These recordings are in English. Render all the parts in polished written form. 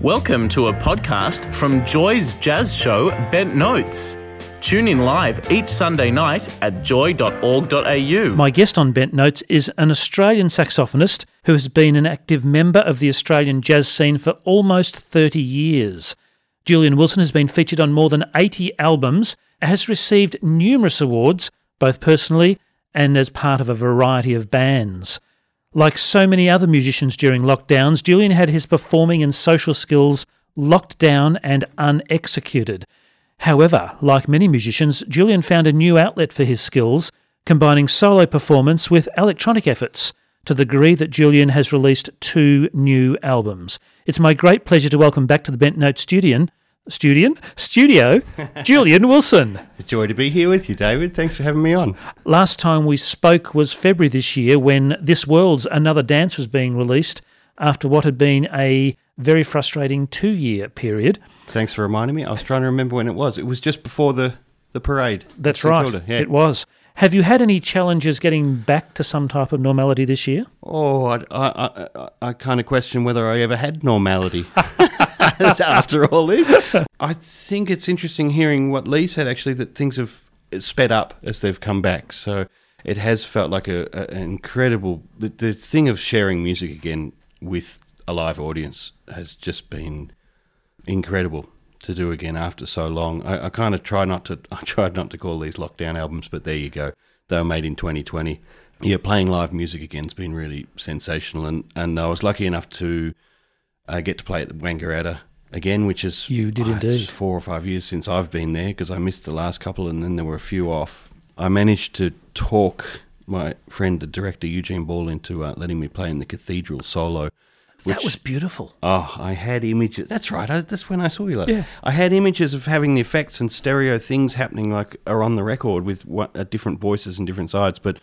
Welcome to a podcast from Joy's jazz show, Bent Notes. Tune in live each Sunday night at joy.org.au. My guest on Bent Notes is an Australian saxophonist who has been an active member of the Australian jazz scene for almost 30 years. Julian Wilson has been featured on more than 80 albums and has received numerous awards, both personally and as part of a variety of bands. Like so many other musicians during lockdowns, Julian had his performing and social skills locked down and unexecuted. However, like many musicians, Julian found a new outlet for his skills, combining solo performance with electronic efforts, to the degree that Julian has released 2 new albums. It's my great pleasure to welcome back to the Bent Note Studio, Julian Wilson. It's a joy to be here with you, David. Thanks for having me on. Last time we spoke was February this year when This World's Another Dance was being released after what had been a very frustrating 2-year period. Thanks for reminding me. I was trying to remember when it was. It was just before the parade. That's right. Yeah. It was. Have you had any challenges getting back to some type of normality this year? Oh, I kind of question whether I ever had normality. After all this, I think it's interesting hearing what Lee said, actually, that things have sped up as they've come back. So it has felt like an incredible, the thing of sharing music again with a live audience has just been incredible to do again after so long. I kind of tried not to call these lockdown albums, but there you go. They were made in 2020. Yeah, playing live music again has been really sensational, and I was lucky enough to get to play at the Wangaratta again, which is 4 or 5 years since I've been there because I missed the last couple and then there were a few off. I managed to talk my friend, the director, Eugene Ball, into letting me play in the cathedral solo. That was beautiful. Oh, I had images. That's right. That's when I saw you last. Yeah. I had images of having the effects and stereo things happening like are on the record with different voices and different sides, but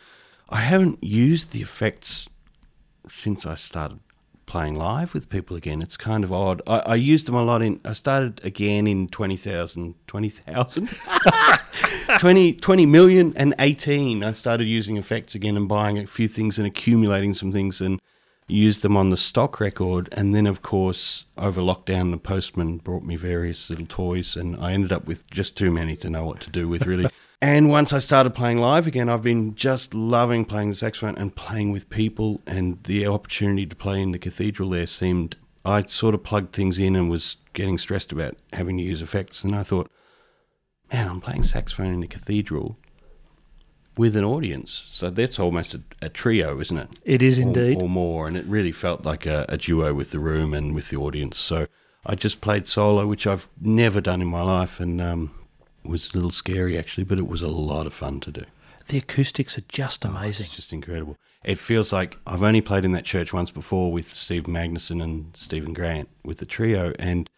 I haven't used the effects since I started playing live with people again. It's kind of odd. I used them a lot I started again in 2018. I started using effects again and buying a few things and accumulating some things and used them on the stock record. And then, of course, over lockdown, the postman brought me various little toys and I ended up with just too many to know what to do with, really. And once I started playing live again, I've been just loving playing the saxophone and playing with people, and the opportunity to play in the cathedral there seemed... I sort of plugged things in and was getting stressed about having to use effects, and I thought, man, I'm playing saxophone in the cathedral with an audience. So that's almost a trio, isn't it? It is indeed. Or more, and it really felt like a duo with the room and with the audience. So I just played solo, which I've never done in my life, and... It was a little scary, actually, but it was a lot of fun to do. The acoustics are just amazing. It's just incredible. It feels like I've only played in that church once before with Steve Magnuson and Stephen Grant with the trio, and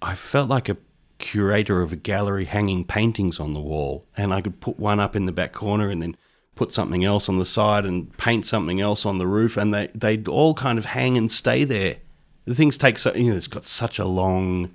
I felt like a curator of a gallery hanging paintings on the wall, and I could put one up in the back corner and then put something else on the side and paint something else on the roof, and they all kind of hang and stay there. The things take so... You know, it's got such a long...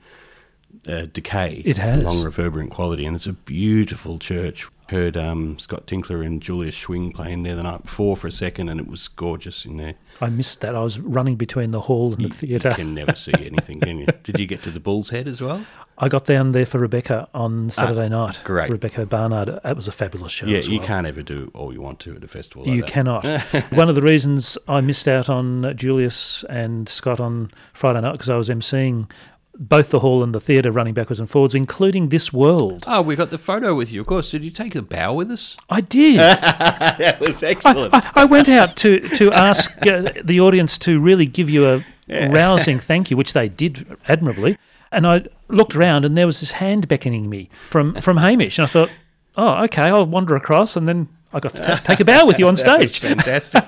decay. It has. Long reverberant quality, and it's a beautiful church. Heard Scott Tinkler and Julius Schwing playing there the night before for a second, and it was gorgeous in there. I missed that. I was running between the hall and the theatre. You can never see anything, can you? Did you get to the Bull's Head as well? I got down there for Rebecca on Saturday night. Great. Rebecca Barnard. That was a fabulous show. Yeah, as well. You can't ever do all you want to at a festival like that. You cannot. One of the reasons I missed out on Julius and Scott on Friday night because I was emceeing both the hall and the theatre, running backwards and forwards, including This World. Oh, we got the photo with you, of course. Did you take a bow with us? I did. That was excellent. I went out to ask the audience to really give you a rousing thank you, which they did admirably. And I looked around and there was this hand beckoning me from Hamish. And I thought, oh, okay, I'll wander across. And then I got to take a bow with you on stage. Fantastic.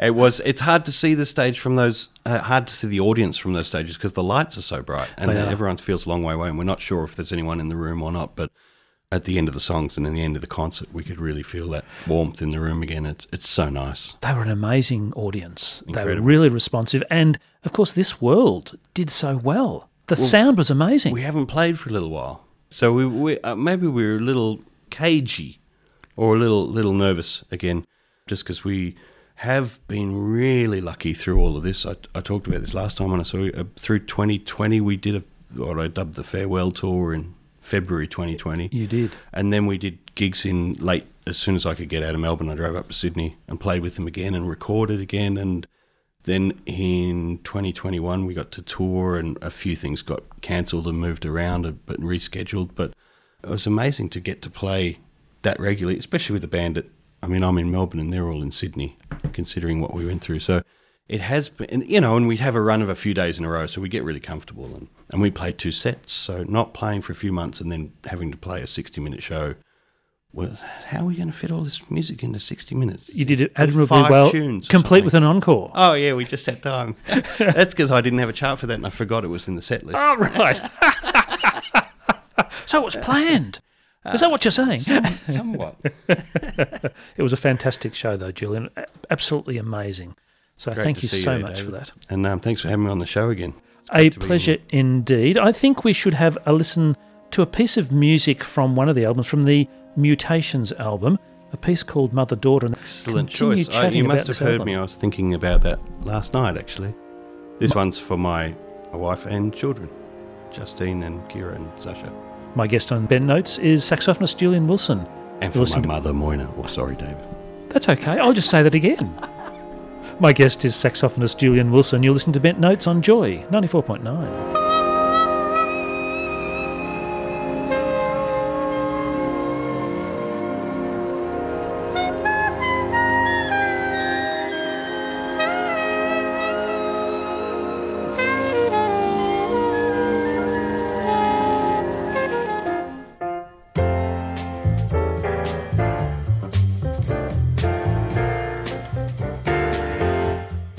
It was. It's hard to see the stage from those. Hard to see the audience from those stages because the lights are so bright, and everyone feels a long way away. And we're not sure if there's anyone in the room or not. But at the end of the songs and in the end of the concert, we could really feel that warmth in the room again. It's so nice. They were an amazing audience. Incredible. They were really responsive, and of course, This World did so well. The sound was amazing. We haven't played for a little while, so we maybe we were a little cagey or a little nervous again, just because we have been really lucky through all of this. I talked about this last time when I saw you. Through 2020, we did what I dubbed the farewell tour in February 2020. You did. And then we did gigs in late, as soon as I could get out of Melbourne, I drove up to Sydney and played with them again and recorded again. And then in 2021, we got to tour and a few things got cancelled and moved around but rescheduled. But it was amazing to get to play that regularly, especially with the band at, I mean, I'm in Melbourne and they're all in Sydney, considering what we went through. So it has been, you know, and we have a run of a few days in a row, so we get really comfortable. And we play two sets, so not playing for a few months and then having to play a 60-minute show. Well, how are we going to fit all this music into 60 minutes? You did it admirably well, complete with an encore. Oh, yeah, we just had time. That's because I didn't have a chart for that and I forgot it was in the set list. Oh, right. So it was planned. Is that what you're saying? Somewhat. It was a fantastic show, though, Julian. Absolutely amazing. So great, thank you so much, David, for that. And thanks for having me on the show again. A pleasure indeed. I think we should have a listen to a piece of music from one of the albums, from the Mutations album, a piece called Mother Daughter. Excellent choice. You must have heard me. I was thinking about that last night, actually. This one's for my wife and children, Justine and Kira and Sasha. My guest on Bent Notes is saxophonist Julian Wilson. And for my mother, Moyna. Oh, sorry, David. That's okay. I'll just say that again. My guest is saxophonist Julian Wilson. You're listening to Bent Notes on Joy 94.9.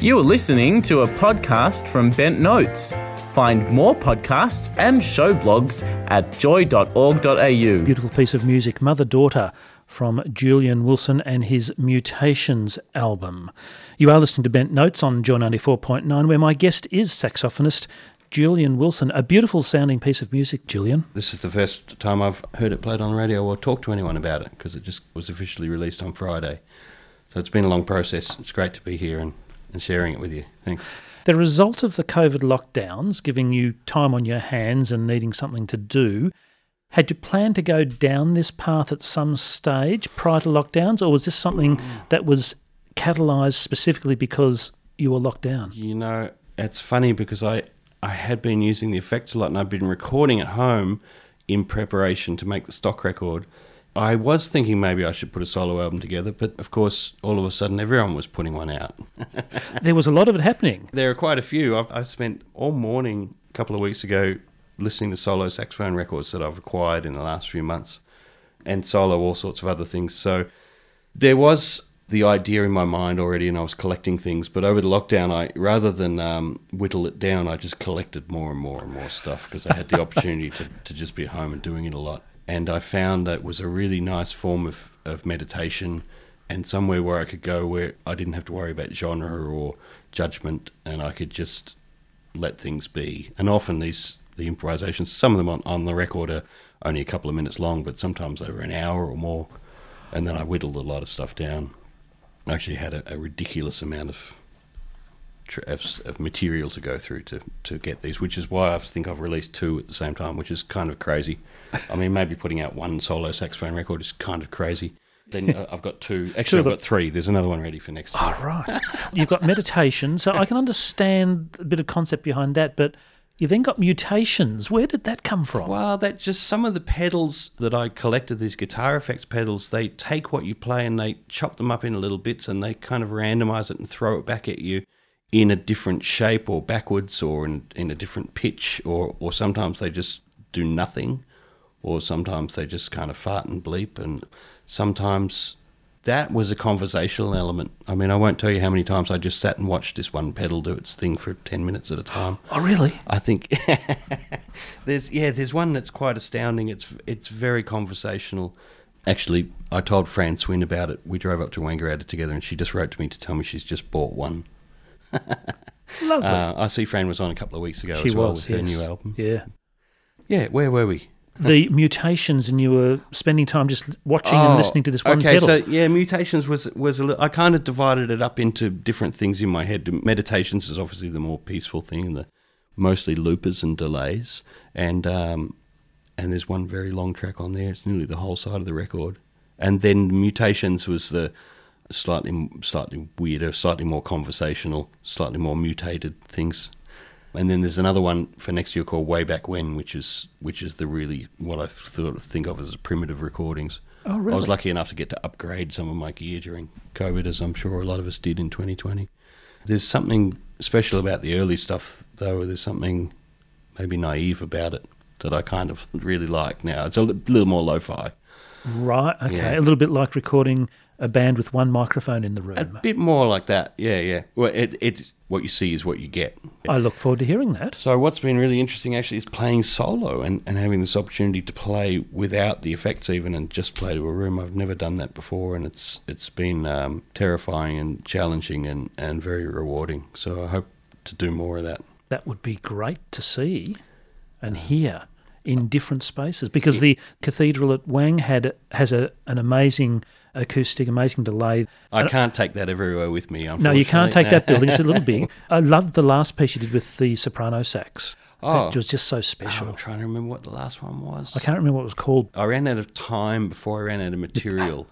You're listening to a podcast from Bent Notes. Find more podcasts and show blogs at joy.org.au. Beautiful piece of music, Mother Daughter, from Julian Wilson and his Mutations album. You are listening to Bent Notes on Joy 94.9, where my guest is saxophonist Julian Wilson. A beautiful sounding piece of music, Julian. This is the first time I've heard it played on the radio or talked to anyone about it, because it just was officially released on Friday. So it's been a long process. It's great to be here and sharing it with you. Thanks. The result of the COVID lockdowns, giving you time on your hands and needing something to do, had you planned to go down this path at some stage prior to lockdowns, or was this something that was catalysed specifically because you were locked down? You know, it's funny because I had been using the effects a lot and I'd been recording at home in preparation to make the stock record. I was thinking maybe I should put a solo album together, but of course, all of a sudden, everyone was putting one out. There was a lot of it happening. There are quite a few. I spent all morning a couple of weeks ago listening to solo saxophone records that I've acquired in the last few months, and solo all sorts of other things. So there was the idea in my mind already, and I was collecting things. But over the lockdown, rather than whittle it down, I just collected more and more and more stuff because I had the opportunity to just be at home and doing it a lot. And I found that it was a really nice form of meditation and somewhere where I could go where I didn't have to worry about genre or judgment and I could just let things be. And often the improvisations, some of them on the record are only a couple of minutes long, but sometimes they were an hour or more. And then I whittled a lot of stuff down. I actually had a ridiculous amount of material to go through to get these, which is why I think I've released two at the same time, which is kind of crazy. I mean, maybe putting out one solo saxophone record is kind of crazy. Then I've got two. Actually, I've got three. There's another one ready for next time. Oh, right. You've got meditation, so I can understand a bit of concept behind that, but you then got mutations. Where did that come from? Well, that just some of the pedals that I collected, these guitar effects pedals, they take what you play and they chop them up into little bits and they kind of randomise it and throw it back at you in a different shape or backwards or in a different pitch or sometimes they just do nothing or sometimes they just kind of fart and bleep and sometimes that was a conversational element. I mean, I won't tell you how many times I just sat and watched this one pedal do its thing for 10 minutes at a time. Oh, really? I think there's one that's quite astounding. It's very conversational. Actually, I told Fran Swin about it. We drove up to Wangaratta together, and she just wrote to me to tell me she's just bought one. Lovely. I see Fran was on a couple of weeks ago her new album. Yeah. Yeah, where were we? The Mutations, and you were spending time just watching and listening to this one pedal. Okay, so yeah, Mutations was a little, I kind of divided it up into different things in my head. Meditations is obviously the more peaceful thing, the mostly loopers and delays, and there's one very long track on there. It's nearly the whole side of the record. And then Mutations was the slightly weirder, slightly more conversational, slightly more mutated things. And then there's another one for next year called Way Back When, which is the really what I sort of think of as primitive recordings. Oh, really? I was lucky enough to get to upgrade some of my gear during COVID, as I'm sure a lot of us did in 2020. There's something special about the early stuff, though. There's something maybe naive about it that I kind of really like now. It's a little more lo-fi. Right, okay. Yeah. A little bit like recording a band with one microphone in the room. A bit more like that, yeah. Well, it's what you see is what you get. I look forward to hearing that. So what's been really interesting actually is playing solo and having this opportunity to play without the effects even and just play to a room. I've never done that before, and it's been terrifying and challenging and very rewarding. So I hope to do more of that. That would be great to see and hear in different spaces, because the cathedral at Wang has an amazing acoustic, amazing delay. I can't take that everywhere with me, unfortunately. No, you can't take that building. It's a little big. I loved the last piece you did with the soprano sax. Oh. It was just so special. I'm trying to remember what the last one was. I can't remember what it was called. I ran out of time before I ran out of material,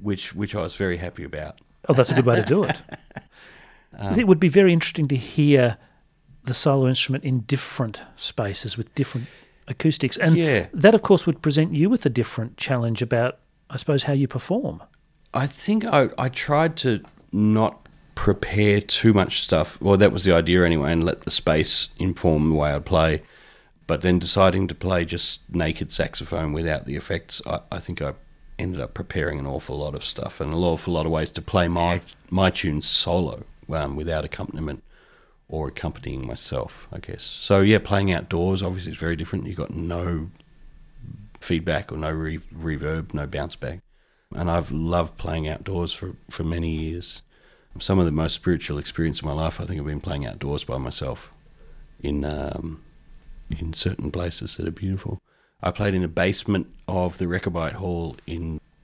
which I was very happy about. Oh, that's a good way to do it. It would be very interesting to hear the solo instrument in different spaces with different acoustics, and that of course would present you with a different challenge about, I suppose, how you perform. I think I tried to not prepare too much stuff. Well, that was the idea anyway, and let the space inform the way I'd play. But then deciding to play just naked saxophone without the effects, I think I ended up preparing an awful lot of stuff and an awful lot of ways to play my tunes solo without accompaniment. Or accompanying myself, I guess. So, yeah, playing outdoors, obviously, it's very different. You've got no feedback or no reverb, no bounce back. And I've loved playing outdoors for many years. Some of the most spiritual experience of my life, I think, I've been playing outdoors by myself in certain places that are beautiful. I played in the basement of the Rechabite Hall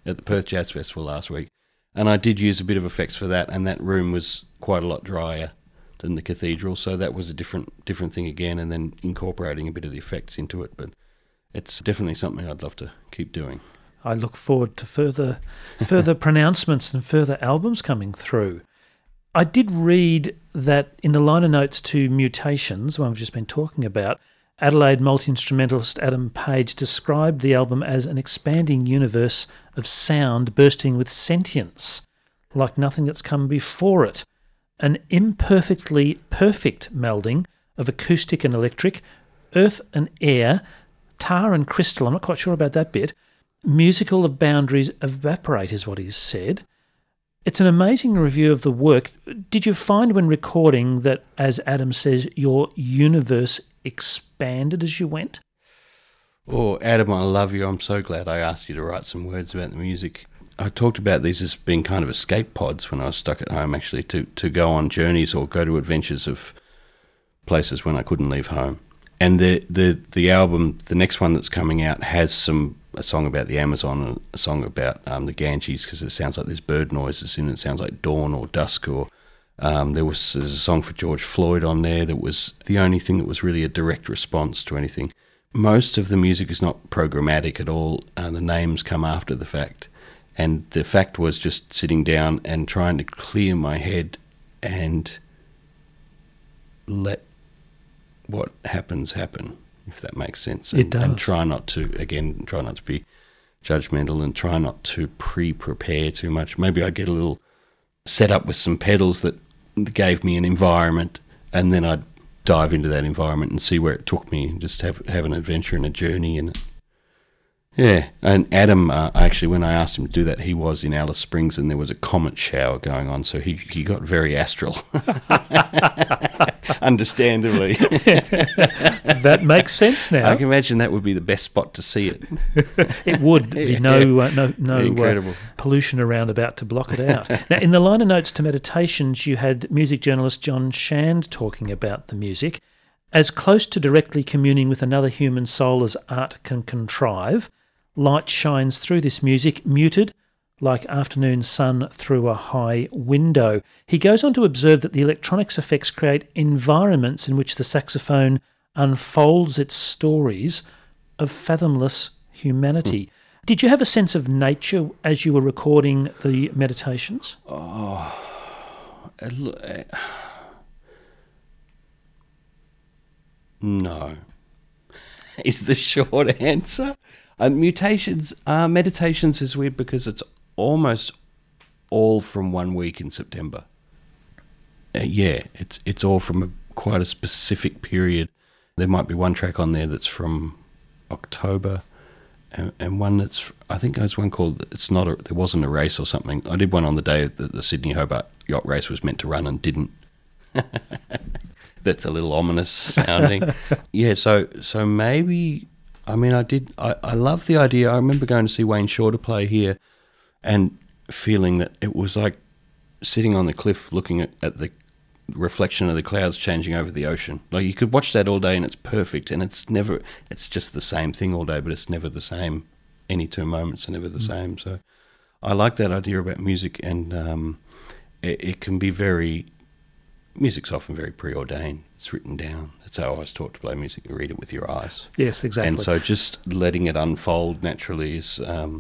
at the Perth Jazz Festival last week, and I did use a bit of effects for that, and that room was quite a lot drier than the cathedral, so that was a different thing again, and then incorporating a bit of the effects into it. But it's definitely something I'd love to keep doing. I look forward to further pronouncements and further albums coming through. I did read that in the liner notes to Mutations, one we've just been talking about, Adelaide multi-instrumentalist Adam Page described the album as an expanding universe of sound bursting with sentience, like nothing that's come before it. An imperfectly perfect melding of acoustic and electric, earth and air, tar and crystal, I'm not quite sure about that bit, musical of boundaries evaporate is what he's said. It's an amazing review of the work. Did you find when recording that, as Adam says, your universe expanded as you went? Oh, Adam, I love you. I'm so glad I asked you to write some words about the music. I talked about these as being kind of escape pods when I was stuck at home, actually, to go on journeys or go to adventures of places when I couldn't leave home. And the album, the next one that's coming out, has a song about the Amazon and a song about the Ganges, because it sounds like there's bird noises in it. It sounds like dawn or dusk. Or there's a song for George Floyd on there that was the only thing that was really a direct response to anything. Most of the music is not programmatic at all. The names come after the fact. And the fact was just sitting down and trying to clear my head and let what happens happen, if that makes sense. It does. And try not to be judgmental and try not to prepare too much. Maybe I'd get a little set up with some pedals that gave me an environment, and then I'd dive into that environment and see where it took me and just have an adventure and a journey in it. Yeah, and Adam, actually, when I asked him to do that, he was in Alice Springs and there was a comet shower going on, so he got very astral. Understandably. That makes sense now. I can imagine that would be the best spot to see it. It would. There'd be no pollution around about to block it out. Now, in the liner notes to Meditations, you had music journalist John Shand talking about the music. As close to directly communing with another human soul as art can contrive, light shines through this music, muted, like afternoon sun through a high window. He goes on to observe that the electronics effects create environments in which the saxophone unfolds its stories of fathomless humanity. Did you have a sense of nature as you were recording the Meditations? No, is the short answer. Meditations is weird because it's almost all from one week in September. It's all from quite a specific period. There might be one track on there that's from October, and one that's, I think there's one called There Wasn't a Race or something. I did one on the day that the Sydney Hobart yacht race was meant to run and didn't. That's a little ominous sounding. Yeah, so maybe, I mean, I love the idea. I remember going to see Wayne Shorter play here and feeling that it was like sitting on the cliff looking at the reflection of the clouds changing over the ocean. Like, you could watch that all day and it's perfect, and it's just the same thing all day, but it's never the same. Any two moments are never the same. So I like that idea about music, and it can be very... Music's often very preordained. It's written down. That's how I was taught to play music. You read it with your eyes. Yes, exactly. And so just letting it unfold naturally is a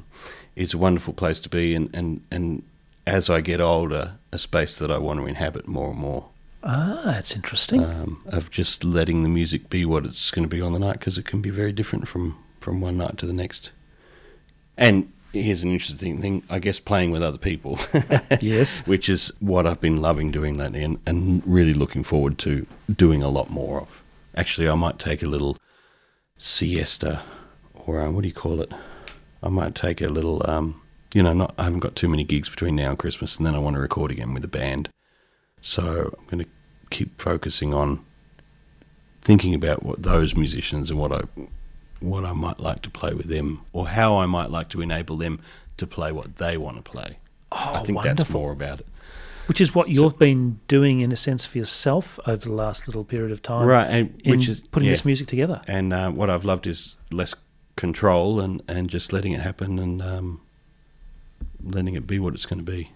wonderful place to be, and as I get older, a space that I want to inhabit more and more. Ah, that's interesting. Of just letting the music be what it's going to be on the night, because it can be very different from one night to the next. And here's an interesting thing, I guess, playing with other people. Yes. Which is what I've been loving doing lately, and really looking forward to doing a lot more of. Actually, I might take a little siesta, or what do you call it? I might take a little, I haven't got too many gigs between now and Christmas, and then I want to record again with a band. So I'm going to keep focusing on thinking about what those musicians and what I might like to play with them, or how I might like to enable them to play what they want to play. Oh, I think wonderful. That's more about it. Which is what you've been doing, in a sense, for yourself over the last little period of time. Right. And putting this music together. And what I've loved is less control and just letting it happen, and letting it be what it's going to be.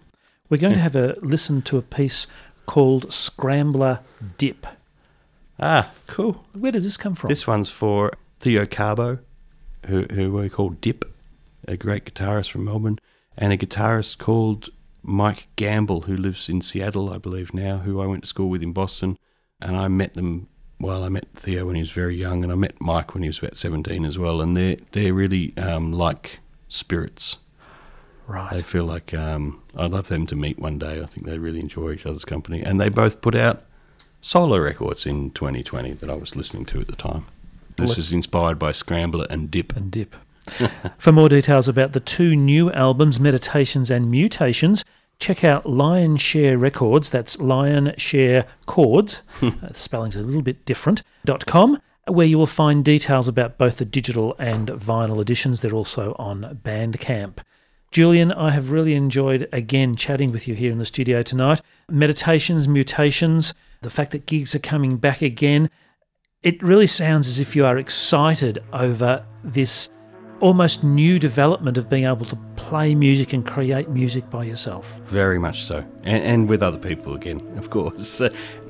We're going to have a listen to a piece called Scrambler Dip. Ah, cool. Where does this come from? This one's for... Theo Carbo, who we call Dip, a great guitarist from Melbourne, and a guitarist called Mike Gamble, who lives in Seattle, I believe now, who I went to school with in Boston. And I met Theo when he was very young, and I met Mike when he was about 17 as well, and they're really like spirits. Right. They feel like, I'd love them to meet one day. I think they really enjoy each other's company. And they both put out solo records in 2020 that I was listening to at the time. This is inspired by Scrambler and Dip. For more details about the two new albums, Meditations and Mutations, check out Lionshare Records. That's Lionshare Chords. The spelling's a little bit different. .com, where you will find details about both the digital and vinyl editions. They're also on Bandcamp. Julian, I have really enjoyed, again, chatting with you here in the studio tonight. Meditations, Mutations, the fact that gigs are coming back again. It really sounds as if you are excited over this almost new development of being able to play music and create music by yourself. Very much so. And with other people again, of course.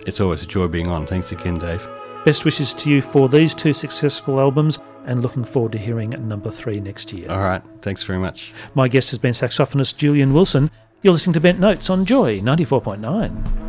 It's always a joy being on. Thanks again, Dave. Best wishes to you for these two successful albums, and looking forward to hearing number 3 next year. All right. Thanks very much. My guest has been saxophonist Julian Wilson. You're listening to Bent Notes on Joy 94.9.